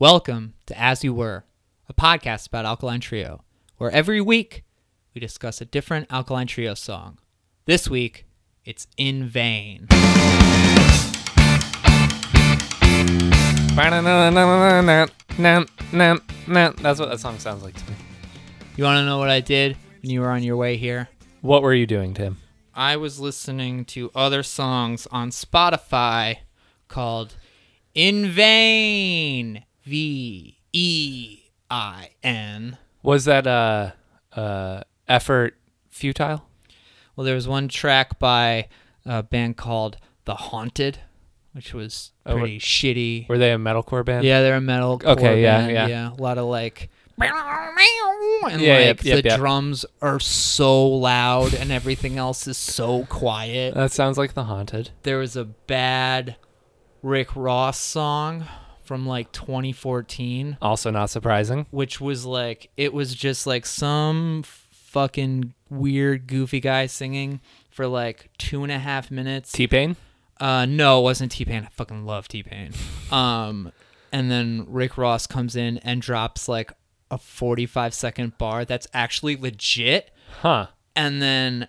Welcome to As You Were, a podcast about Alkaline Trio, where every week we discuss a different Alkaline Trio song. This week, it's In Vain. That's what that song sounds like to me. You want to know what I did when you were on your way here? What were you doing, Tim? I was listening to other songs on Spotify called In Vain. V-E-I-N. Was that effort futile? Well, there was one track by a band called The Haunted, which was pretty shitty. Were they a metalcore band? Yeah, they're a metalcore band. Okay, yeah. A lot of like... And drums are so loud and everything else is so quiet. That sounds like The Haunted. There was a bad Rick Ross song from like 2014. Also not surprising. Which was like, it was just like some fucking weird goofy guy singing for like 2.5 minutes. T-Pain? No, it wasn't T-Pain. I fucking love T-Pain. And then Rick Ross comes in and drops like a 45-second bar that's actually legit. Huh. And then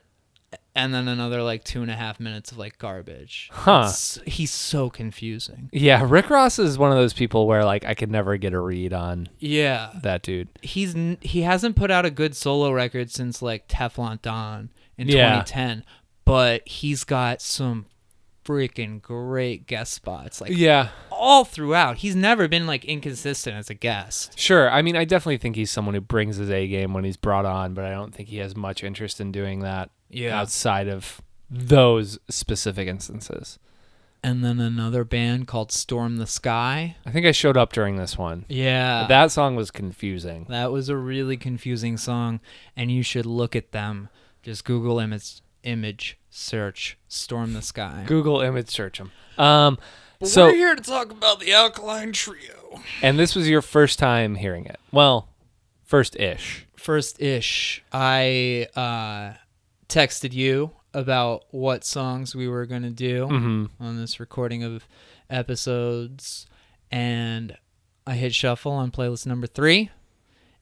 another like 2.5 minutes of like garbage. Huh. He's so confusing. Yeah, Rick Ross is one of those people where like I could never get a read on. Yeah, that dude. He hasn't put out a good solo record since like Teflon Don in 2010, but he's got some freaking great guest spots. Like all throughout. He's never been like inconsistent as a guest. Sure. I mean, I definitely think he's someone who brings his A game when he's brought on, but I don't think he has much interest in doing that. Yeah. Outside of those specific instances. And then another band called Storm the Sky. I think I showed up during this one. Yeah. That song was confusing. That was a really confusing song, and you should look at them. Just Google image search Storm the Sky. Google image search them. So we're here to talk about the Alkaline Trio. And this was your first time hearing it. Well, first-ish. First-ish. I texted you about what songs we were going to do on this recording of episodes, and I hit shuffle on playlist number 3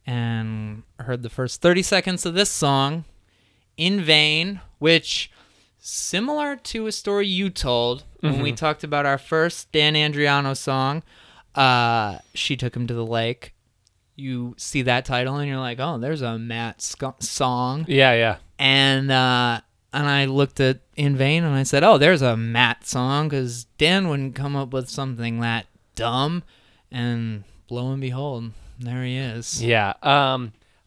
and heard the first 30 seconds of this song, In Vain, which, similar to a story you told when we talked about our first Dan Andriano song, She Took Him to the Lake. You see that title and you're like, oh, there's a Matt song. Yeah. And I looked at In Vain and I said, oh, there's a Matt song, because Dan wouldn't come up with something that dumb. And lo and behold, there he is. Yeah.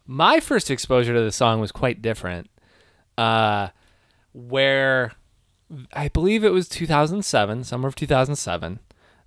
My first exposure to the song was quite different, where I believe it was 2007, summer of 2007.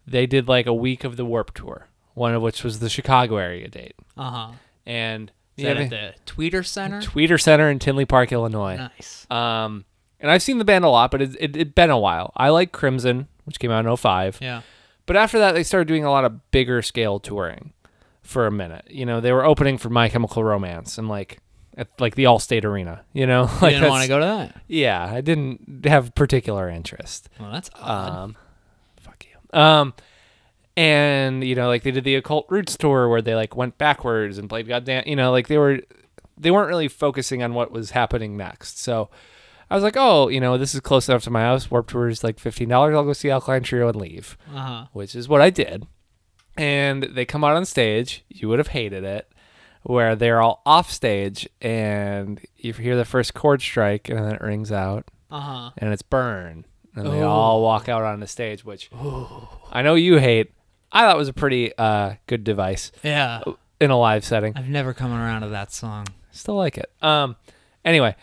They did like a week of the Warp Tour, one of which was the Chicago area date. Uh-huh. And... Is that at the Tweeter Center? Tweeter Center in Tinley Park, Illinois. Nice. And I've seen the band a lot, but it's been a while. I like Crimson, which came out in 2005. Yeah. But after that, they started doing a lot of bigger scale touring for a minute. You know, they were opening for My Chemical Romance and like at like the Allstate Arena. You know, like, you didn't want to go to that. Yeah, I didn't have particular interest. Well, that's odd. Fuck you. And, you know, like they did the Occult Roots tour where they like went backwards and played goddamn, you know, like they weren't really focusing on what was happening next. So I was like, oh, you know, this is close enough to my house. Warped Tour is like $15. I'll go see Alkaline Trio and leave, which is what I did. And they come out on stage. You would have hated it, where they're all off stage and you hear the first chord strike and then it rings out and it's Burn. And they all walk out on the stage, which I know you hate. I thought it was a pretty good device. Yeah. In a live setting. I've never come around to that song. Still like it. Anyway,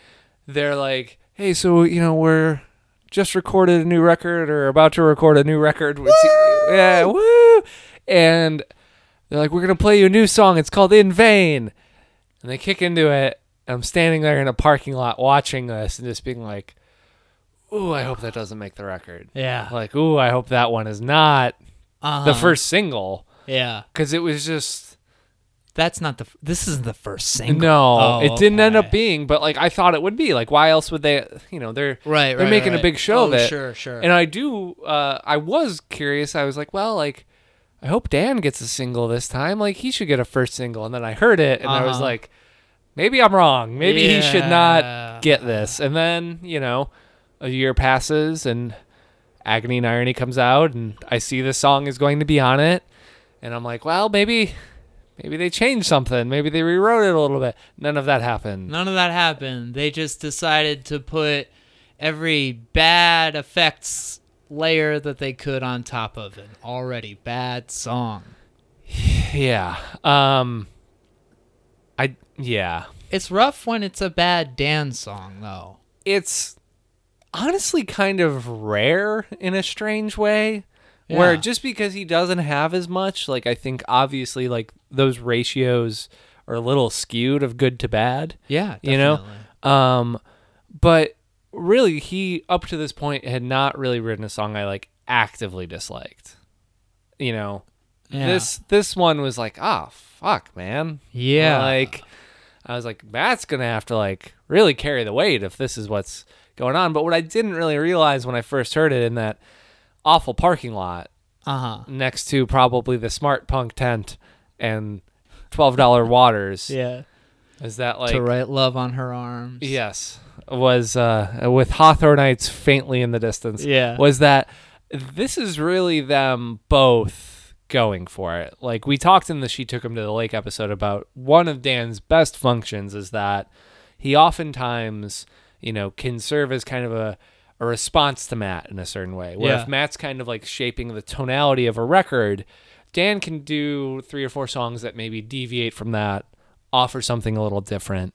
they're like, hey, so, you know, we're just recorded a new record or about to record a new record. Woo! Yeah, woo! And they're like, we're going to play you a new song. It's called In Vain. And they kick into it. And I'm standing there in a parking lot watching this and just being like, ooh, I hope that doesn't make the record. Yeah. Like, ooh, I hope that one is not... the first single. Yeah. Because it was just... This isn't the first single. No, it didn't end up being, but like I thought it would be. Like, why else would they, you know, they're making a big show of it. Sure. And I was curious. I was like, well, like, I hope Dan gets a single this time. Like, he should get a first single. And then I heard it, and I was like, maybe I'm wrong. Maybe he should not get this. And then, you know, a year passes, and Agony and Irony comes out, and I see this song is going to be on it. And I'm like, well, maybe they changed something. Maybe they rewrote it a little bit. None of that happened. They just decided to put every bad effects layer that they could on top of an already bad song. Yeah. Yeah. It's rough when it's a bad Dan song, though. It's honestly kind of rare in a strange way. Yeah. Where just because he doesn't have as much, like, I think obviously, like, those ratios are a little skewed of good to bad. Yeah, definitely. You know? But really, he, up to this point, had not really written a song I, like, actively disliked. You know? Yeah. This one was like, ah, fuck, man. Yeah. Like, I was like, Matt's going to have to, like, really carry the weight if this is what's going on. But what I didn't really realize when I first heard it in that awful parking lot next to probably the Smart Punk tent and $12 waters. Yeah. Is that like... To Write Love on Her Arms. Yes. Was with Hawthorneites faintly in the distance. Yeah. Was that this is really them both going for it. Like, we talked in the She Took Him to the Lake episode about one of Dan's best functions is that he oftentimes, you know, can serve as kind of a response to Matt in a certain way. Where if Matt's kind of like shaping the tonality of a record, Dan can do 3 or 4 songs that maybe deviate from that, offer something a little different.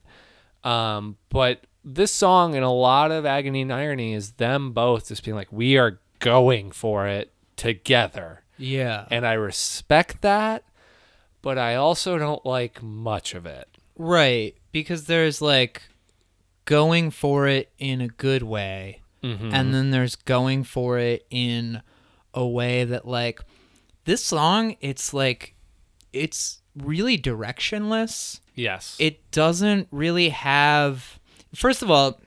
But this song and a lot of Agony and Irony is them both just being like, we are going for it together. Yeah. And I respect that, but I also don't like much of it. Right. Because there's like going for it in a good way. Mm-hmm. And then there's going for it in a way that, like, this song, it's like, it's really directionless. Yes. It doesn't really have, first of all,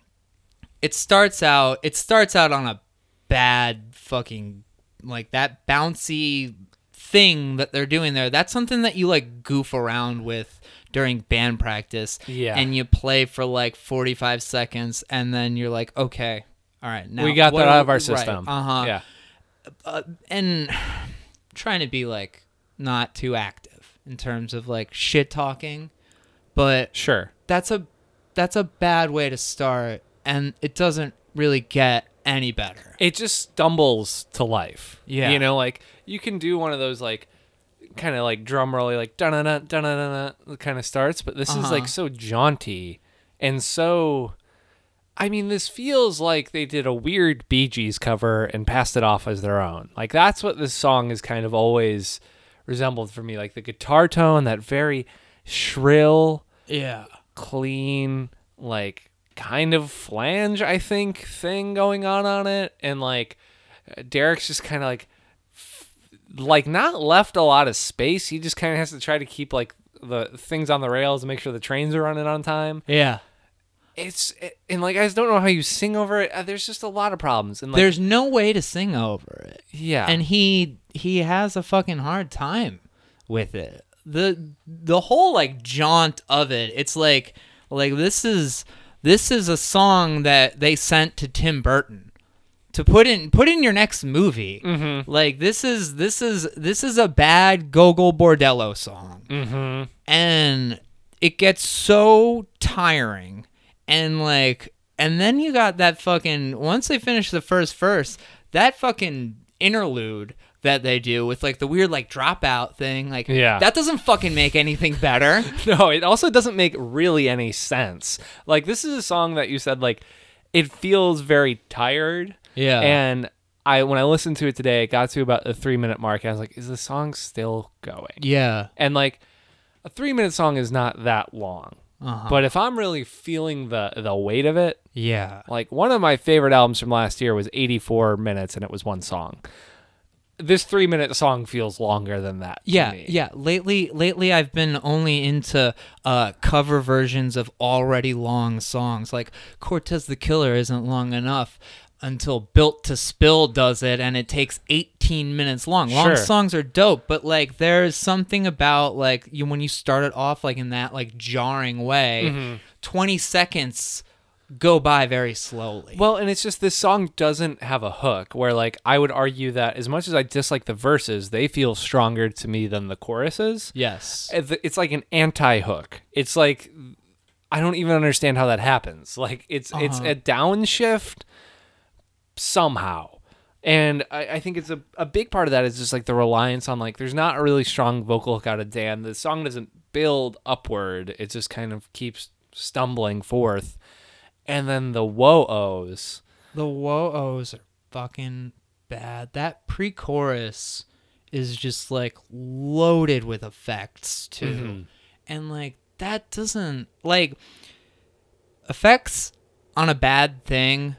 it starts out on a bad fucking, like, that bouncy thing that they're doing there. That's something that you, like, goof around with during band practice. Yeah. And you play for, like, 45 seconds, and then you're like, okay. All right, now we got that out of our system. Right, yeah. And trying to be, like, not too active in terms of, like, shit talking, but sure, that's a bad way to start, and it doesn't really get any better. It just stumbles to life. Yeah, you know, like, you can do one of those, like, kind of like drum rolly, like da-na-na, da-na-na kind of starts, but this is, like, so jaunty and so. I mean, this feels like they did a weird Bee Gees cover and passed it off as their own. Like, that's what this song has kind of always resembled for me. Like, the guitar tone, that very shrill, clean, like, kind of flange, I think, thing going on it. And, like, Derek's just kind of, like, not left a lot of space. He just kind of has to try to keep, like, the things on the rails and make sure the trains are running on time. Yeah. And like, I just don't know how you sing over it. There's just a lot of problems. And, like, there's no way to sing over it. Yeah. And he has a fucking hard time with it. The whole, like, jaunt of it. It's like this is a song that they sent to Tim Burton to put in your next movie. Mm-hmm. Like, this is a bad Gogol Bordello song. Mm-hmm. And it gets so tiring. And, like, and then you got that fucking, once they finish the first verse, that fucking interlude that they do with, like, the weird, like, dropout thing, like, that doesn't fucking make anything better. No, it also doesn't make really any sense. Like, this is a song that you said, like, it feels very tired. Yeah. And when I listened to it today, it got to about the 3-minute mark, and I was like, is the song still going? Yeah. And, like, a 3-minute song is not that long. Uh-huh. But if I'm really feeling the weight of it, like, one of my favorite albums from last year was 84 minutes, and it was one song. This 3-minute song feels longer than that. Yeah, to me. Yeah. Lately, I've been only into cover versions of already long songs. Like, Cortez the Killer isn't long enough. until Built to Spill does it, and it takes 18 minutes long. Sure. Long songs are dope, but like there's something about like you when you start it off like in that like jarring way, 20 seconds go by very slowly. Well, and it's just this song doesn't have a hook where like I would argue that as much as I dislike the verses, they feel stronger to me than the choruses. Yes. It's like an anti-hook. It's like I don't even understand how that happens. Like it's a downshift somehow. And I think it's a big part of that is just like the reliance on like there's not a really strong vocal hook out of Dan. The song doesn't build upward. It just kind of keeps stumbling forth. And then the whoa-ohs. The whoa-ohs are fucking bad. That pre-chorus is just like loaded with effects too. And like that doesn't like effects on a bad thing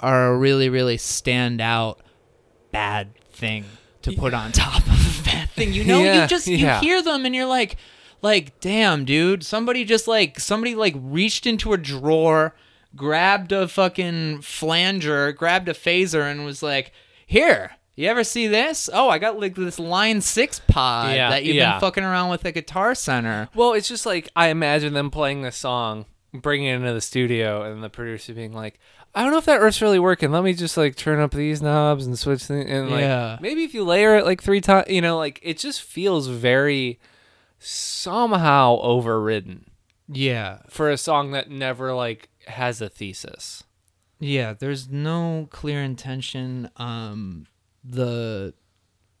are a really, really standout bad thing to put on top of a bad thing. You know, you hear them and you're like, damn, dude, somebody reached into a drawer, grabbed a fucking flanger, grabbed a phaser and was like, here, you ever see this? Oh, I got like this Line 6 pod that you've been fucking around with at Guitar Center. Well, it's just like, I imagine them playing this song, bringing it into the studio and the producer being like, I don't know if that riff's really working. Let me just like turn up these knobs and switch things. And like, maybe if you layer it like 3 times, you know, like it just feels very somehow overridden. Yeah. For a song that never like has a thesis. Yeah. There's no clear intention. The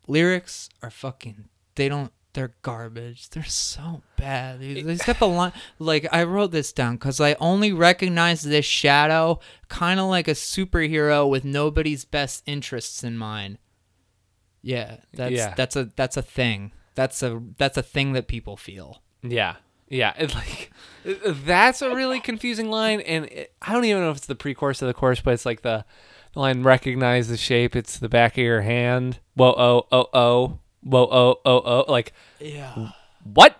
lyrics are fucking, they're garbage. They're so bad. They got the line. Like, I wrote this down because I only recognize this shadow kind of like a superhero with nobody's best interests in mind. Yeah, that's a thing. That's a thing that people feel. Yeah. It's like that's a really confusing line, and I don't even know if it's the pre-chorus or the chorus, but it's like the line "Recognize the shape. It's the back of your hand." Whoa, oh, oh, oh. Whoa, oh, oh, oh, like, yeah. What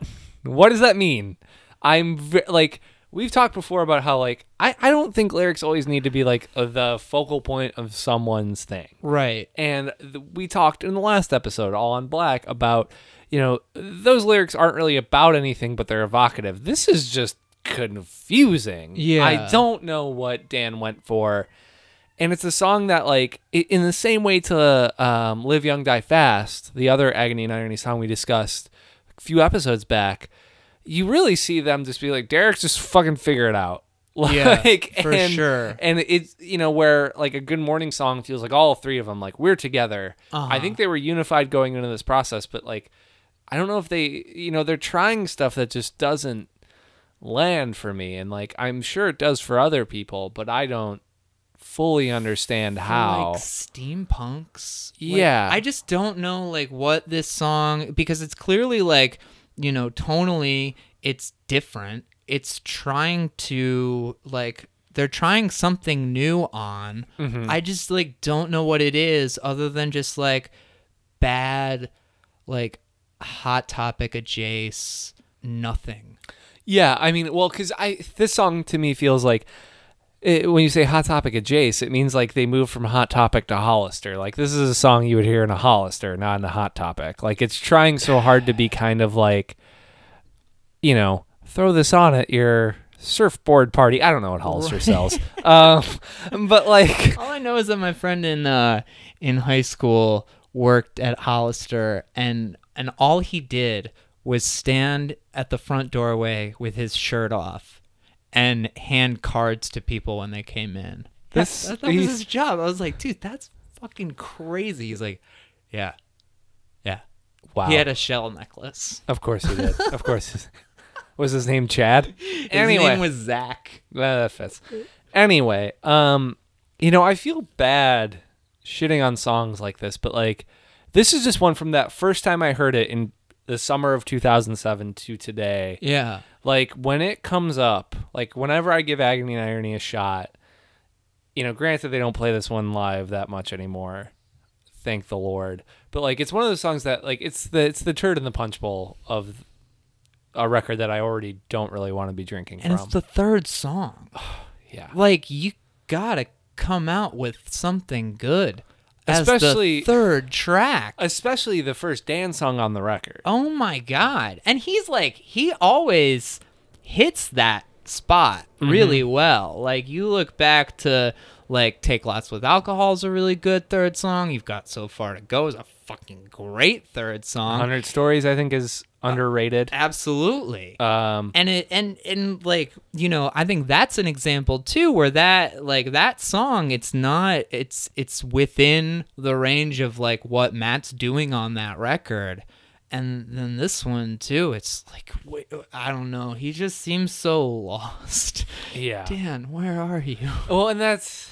does that mean? Like, we've talked before about how, like, I don't think lyrics always need to be, like, the focal point of someone's thing. Right. And we talked in the last episode, All in Black, about, you know, those lyrics aren't really about anything, but they're evocative. This is just confusing. Yeah. I don't know what Dan went for. And it's a song that, like, in the same way to Live Young, Die Fast, the other Agony and Irony song we discussed a few episodes back, you really see them just be like, Derek's just fucking figure it out. Like, yeah, for sure. And it's, you know, where, like, a Good Morning song feels like all three of them, like, we're together. Uh-huh. I think they were unified going into this process, but, like, I don't know if they, you know, they're trying stuff that just doesn't land for me. And, like, I'm sure it does for other people, but I don't fully understand how. Like steampunks. Yeah. Like, I just don't know like what this song, because it's clearly like, you know, tonally it's different. It's trying to like, they're trying something new on. I just like don't know what it is other than just like bad, like Hot Topic adjacent nothing. Yeah. I mean, well, cause this song to me feels like, when you say Hot Topic adjacent, it means like they move from Hot Topic to Hollister. Like this is a song you would hear in a Hollister, not in a Hot Topic. Like it's trying so hard to be kind of like, you know, throw this on at your surfboard party. I don't know what Hollister sells. But like, all I know is that my friend in high school worked at Hollister, and all he did was stand at the front doorway with his shirt off and hand cards to people when they came in. That was his job. I was like, dude, that's fucking crazy. He's like, yeah. Wow. He had a shell necklace. Of course he did. Of course. Was his name Chad? His name was Zach. That fits. Anyway, you know, I feel bad shitting on songs like this, but like, this is just one from that first time I heard it in the summer of 2007 to today. Yeah. Like, when it comes up, like, whenever I give Agony and Irony a shot, you know, granted they don't play this one live that much anymore, thank the Lord, but, like, it's one of those songs that, like, it's the turd in the punch bowl of a record that I already don't really want to be drinking from. And it's the third song. Yeah. Like, you gotta come out with something good. Especially as the third track. Especially the first Dan song on the record. Oh my God. And he's like, he always hits that spot really well. Like, you look back to, like, Take Lots with Alcohol is a really good third song. You've Got So Far to Go is a fucking great third song. 100 Stories, I think, is underrated. Absolutely. And like, you know, I think that's an example too where that, like, that song, it's within the range of, like, what Matt's doing on that record. And then this one too, it's like, wait, I don't know, he just seems so lost. Yeah. Dan, where are you? Well, and that's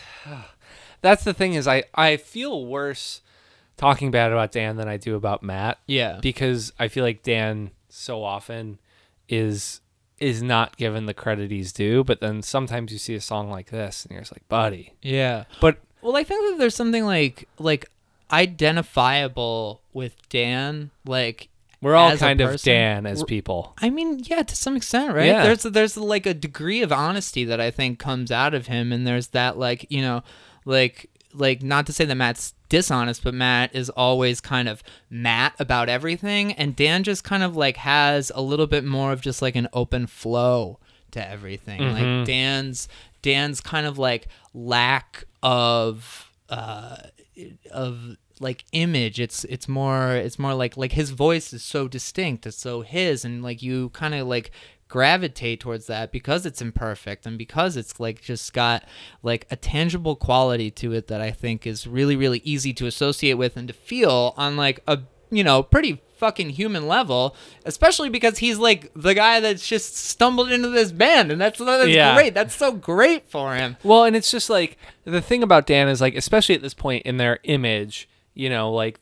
the thing, is I feel worse talking bad about Dan than I do about Matt. Yeah. Because I feel like Dan so often is not given the credit he's due, but then sometimes you see a song like this and you're just like, buddy. Yeah. But, well, I think that there's something like identifiable with Dan. Like, we're all kind of Dan as people. I mean, yeah, to some extent, right? Yeah. There's like a degree of honesty that I think comes out of him, and there's that, like, you know, like not to say that Matt's dishonest, but Matt is always kind of Matt about everything, and Dan just kind of, like, has a little bit more of just, like, an open flow to everything. Mm-hmm. Like, Dan's kind of, like, lack of like image, it's more like his voice is so distinct, it's so his, and, like, you kind of, like, gravitate towards that because it's imperfect and because it's, like, just got, like, a tangible quality to it that I think is really, really easy to associate with and to feel on, like, a, you know, pretty fucking human level, especially because he's, like, the guy that's just stumbled into this band, and that's yeah. great. That's so great for him. Well, and it's just, like, the thing about Dan is, like, especially at this point in their image, you know, like,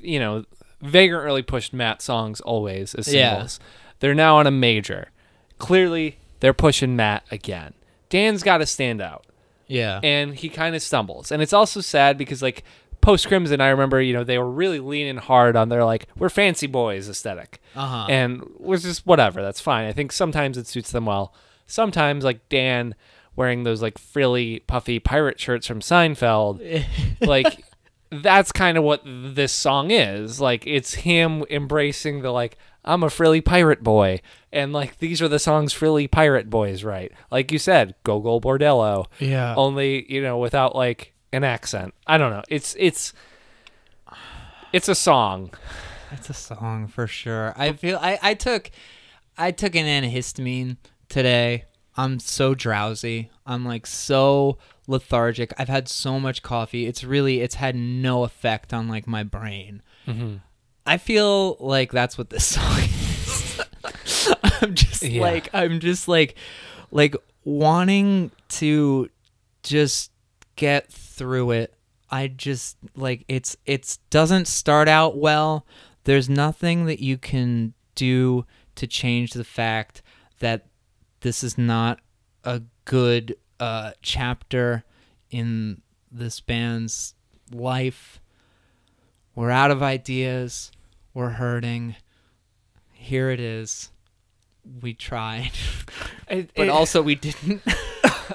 you know, Vagrant really pushed Matt songs always as singles. Yeah. They're now on a major. Clearly, they're pushing Matt again. Dan's got to stand out. Yeah. And he kind of stumbles. And it's also sad because, like, post-Crimson, I remember, you know, they were really leaning hard on their, like, we're fancy boys aesthetic. Uh-huh. And we're just whatever. That's fine. I think sometimes it suits them well. Sometimes, like, Dan wearing those, like, frilly, puffy pirate shirts from Seinfeld, like, that's kind of what this song is. Like, it's him embracing the, like, I'm a frilly pirate boy, and, like, these are the songs frilly pirate boys write. Like you said, Gogol Bordello. Yeah. Only, you know, without, like, an accent. I don't know. It's a song. It's a song for sure. I feel I took an antihistamine today. I'm so drowsy. I'm, like, so lethargic. I've had so much coffee. It's had no effect on, like, my brain. Mm-hmm. I feel like that's what this song is. I'm just like wanting to just get through it. I just, like, it's doesn't start out well. There's nothing that you can do to change the fact that this is not a good chapter in this band's life. We're out of ideas. We're hurting. Here it is. We tried. But also we didn't.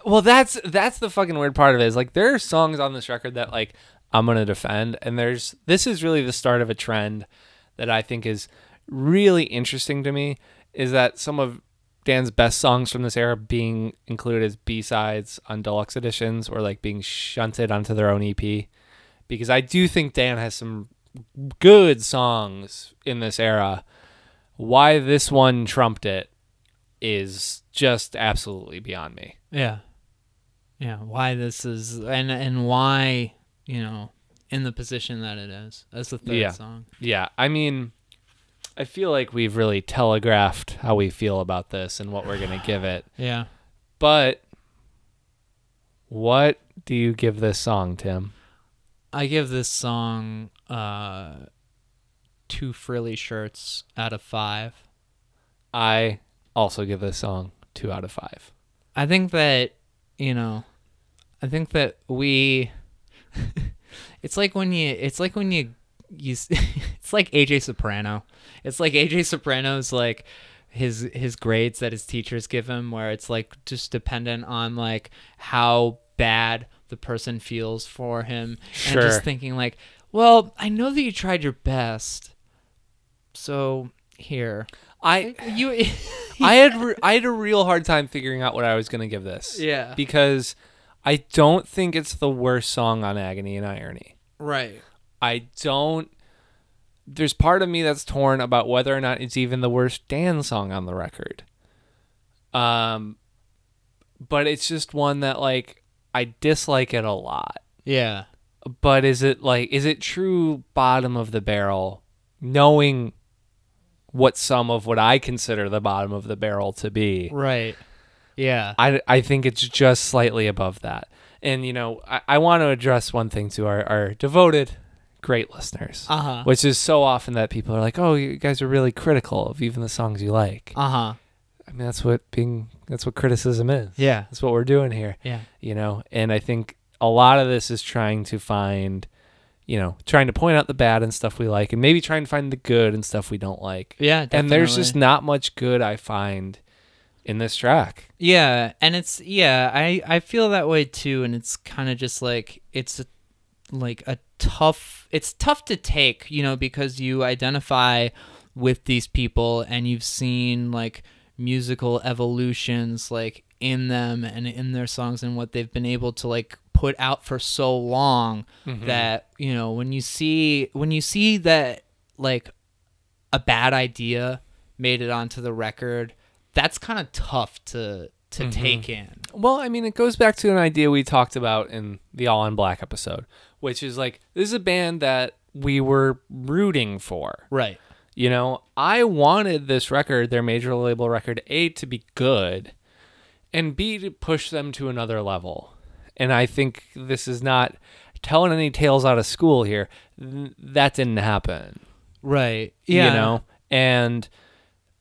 Well, that's the fucking weird part of it. Is, like, there are songs on this record that, like, I'm going to defend. And this is really the start of a trend that I think is really interesting to me, is that some of Dan's best songs from this era being included as B-sides on deluxe editions or, like, being shunted onto their own EP. Because I do think Dan has some good songs in this era. Why this one trumped it is just absolutely beyond me. Yeah. Yeah. Why this is, and why, you know, in the position that it is. That's the third song. Yeah. I mean, I feel like we've really telegraphed how we feel about this and what we're going to give it. Yeah. But what do you give this song, Tim? I give this song 2 frilly shirts out of 5. I also give this song 2 out of 5. I think that, you know, we it's like when you it's like AJ Soprano. It's like AJ Soprano's, like, his grades that his teachers give him, where it's, like, just dependent on, like, how bad the person feels for him. Sure. And just thinking like, well, I know that you tried your best, so here. I had a real hard time figuring out what I was going to give this. Yeah. Because I don't think it's the worst song on Agony and Irony. Right. There's part of me that's torn about whether or not it's even the worst Dan song on the record. But it's just one that, like, I dislike it a lot. Yeah. But is it true bottom of the barrel, knowing what some of what I consider the bottom of the barrel to be? Right. Yeah. I think it's just slightly above that. And, you know, I want to address one thing to our devoted great listeners, uh-huh, which is so often that people are like, oh, you guys are really critical of even the songs you like. Uh-huh. I mean, that's what criticism is. Yeah. That's what we're doing here. Yeah. You know, and I think a lot of this is trying to find, you know, trying to point out the bad and stuff we like, and maybe trying to find the good and stuff we don't like. Yeah, definitely. And there's just not much good I find in this track. Yeah. And it's, yeah, I feel that way too. And it's kind of just like, it's tough to take, you know, because you identify with these people and you've seen like musical evolutions like in them and in their songs and what they've been able to like put out for so long, mm-hmm, that, you know, when you see that like a bad idea made it onto the record, that's kind of tough to mm-hmm take in. Well, I mean, it goes back to an idea we talked about in the All in Black episode, which is like, this is a band that we were rooting for. Right. You know, I wanted this record, their major label record, A, to be good, and B, to push them to another level. And I think this is not telling any tales out of school here. That didn't happen. Right. Yeah. You know, and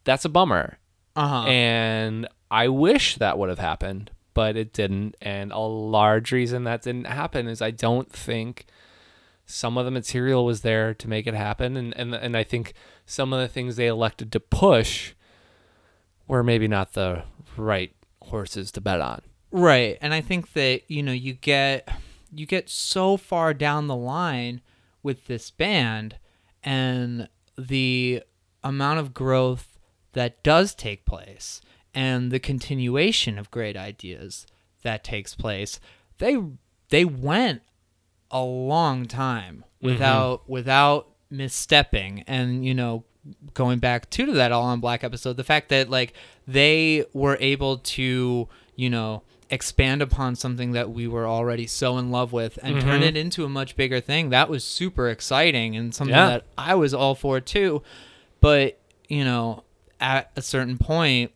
that's a bummer. Uh-huh. And I wish that would have happened, but it didn't. And a large reason that didn't happen is I don't think some of the material was there to make it happen. And I think some of the things they elected to push were maybe not the right horses to bet on. Right. And I think that, you know, you get so far down the line with this band and the amount of growth that does take place and the continuation of great ideas that takes place. They went a long time without misstepping. And, you know, going back to that All in Black episode, the fact that like they were able to, you know, expand upon something that we were already so in love with and mm-hmm turn it into a much bigger thing, that was super exciting and something that I was all for too. But, you know, at a certain point,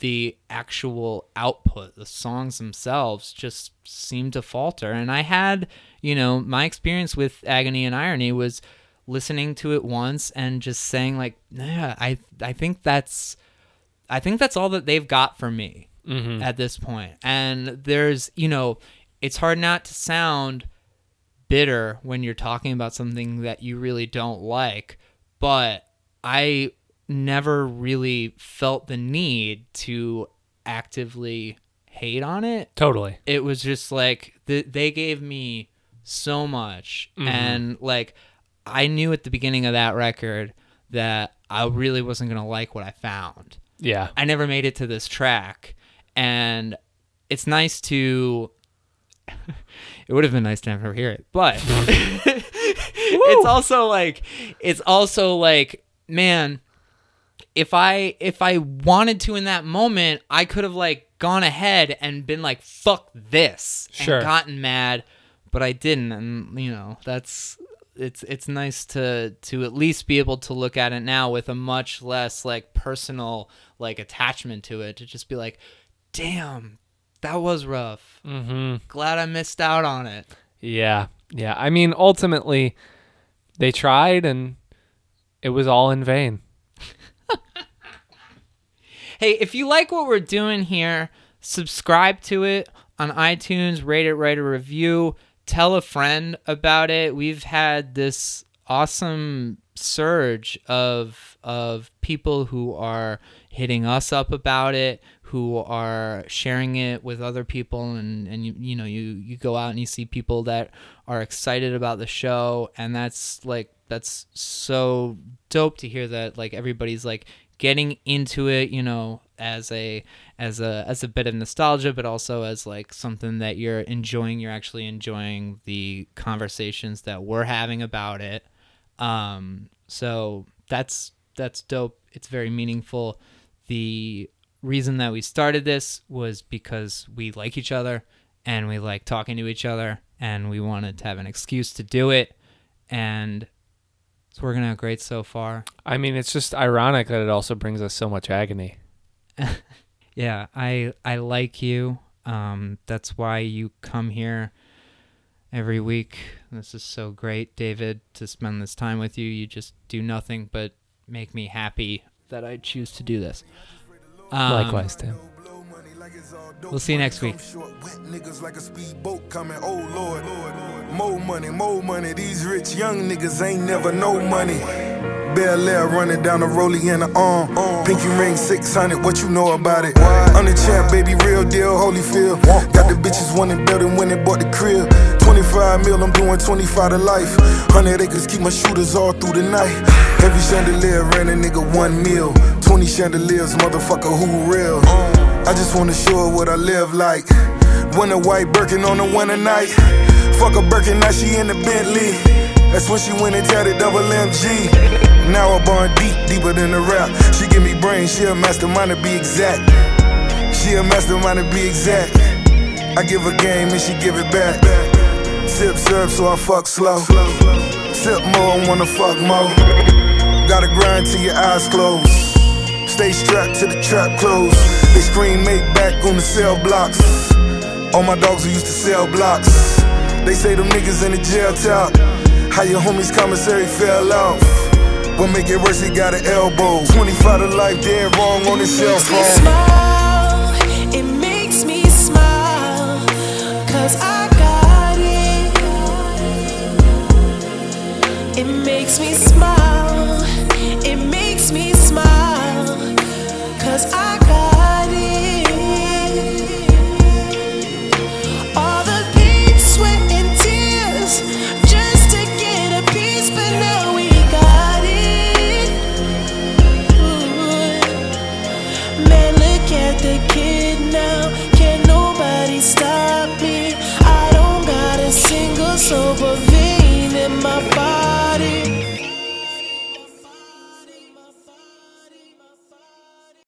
the actual output, the songs themselves, just seemed to falter. And I had, you know, my experience with Agony and Irony was listening to it once and just saying like, yeah, I think that's all that they've got for me mm-hmm at this point. And there's, you know, it's hard not to sound bitter when you're talking about something that you really don't like, but I never really felt the need to actively hate on it. Totally. It was just like they gave me so much. Mm-hmm. And like I knew at the beginning of that record that I really wasn't going to like what I found. Yeah. I never made it to this track. And it's nice to... it would have been nice to never hear it. But it's also like, man... If I wanted to in that moment, I could have like gone ahead and been like, fuck this, sure, and gotten mad, but I didn't. And, you know, it's nice to at least be able to look at it now with a much less like personal like attachment to it, to just be like, damn, that was rough. Mm-hmm. Glad I missed out on it. Yeah. Yeah. I mean, ultimately they tried and it was all in vain. Hey, if you like what we're doing here, subscribe to it on iTunes, rate it, write a review, tell a friend about it. We've had this awesome surge of people who are hitting us up about it, who are sharing it with other people, and you go out and you see people that are excited about the show, and that's so dope to hear that everybody's getting into it, as a bit of nostalgia, but also as something that you're enjoying. You're actually enjoying the conversations that we're having about it. So that's dope. It's very meaningful. The reason that we started this was because we like each other and we like talking to each other, and we wanted to have an excuse to do it. And it's working out great so far. I mean, it's just ironic that it also brings us so much agony. Yeah, I like you. That's why you come here every week. This is so great, David, to spend this time with you. You just do nothing but make me happy that I choose to do this. Likewise, Tim. We'll see you next week. Niggas like a speedboat coming, oh Lord. More money, these rich young niggas ain't never no money. Bel Air running down the rollie in the arm. Pinky ring 600, what you know about it? I'm the champ, baby, real deal, Holyfield. Got the bitches wanting building when they bought the crib. 25 mil, I'm doing 25 to life. 100 acres, keep my shooters all through the night. Every chandelier ran a nigga 1 meal. 20 chandeliers, motherfucker, who real? I just wanna show her what I live like. Win a white Birkin on a winter night. Fuck a Birkin, now she in the Bentley. That's when she went and tatted double MG. Now I burn deeper than the rap. She give me brain, she a mastermind to be exact. She a mastermind to be exact. I give her game and she give it back. Sip syrup so I fuck slow. Sip more, I wanna fuck more. Gotta grind till your eyes close. Stay strapped till the trap close. They scream make back on the cell blocks. All my dogs who used to sell blocks. They say them niggas in the jail talk. How your homies commissary fell off. What make it worse, he got an elbow. 25 to life, dead wrong on his cell phone. It makes me smile, cause I got it. It makes me smile, it makes me smile, cause I got it.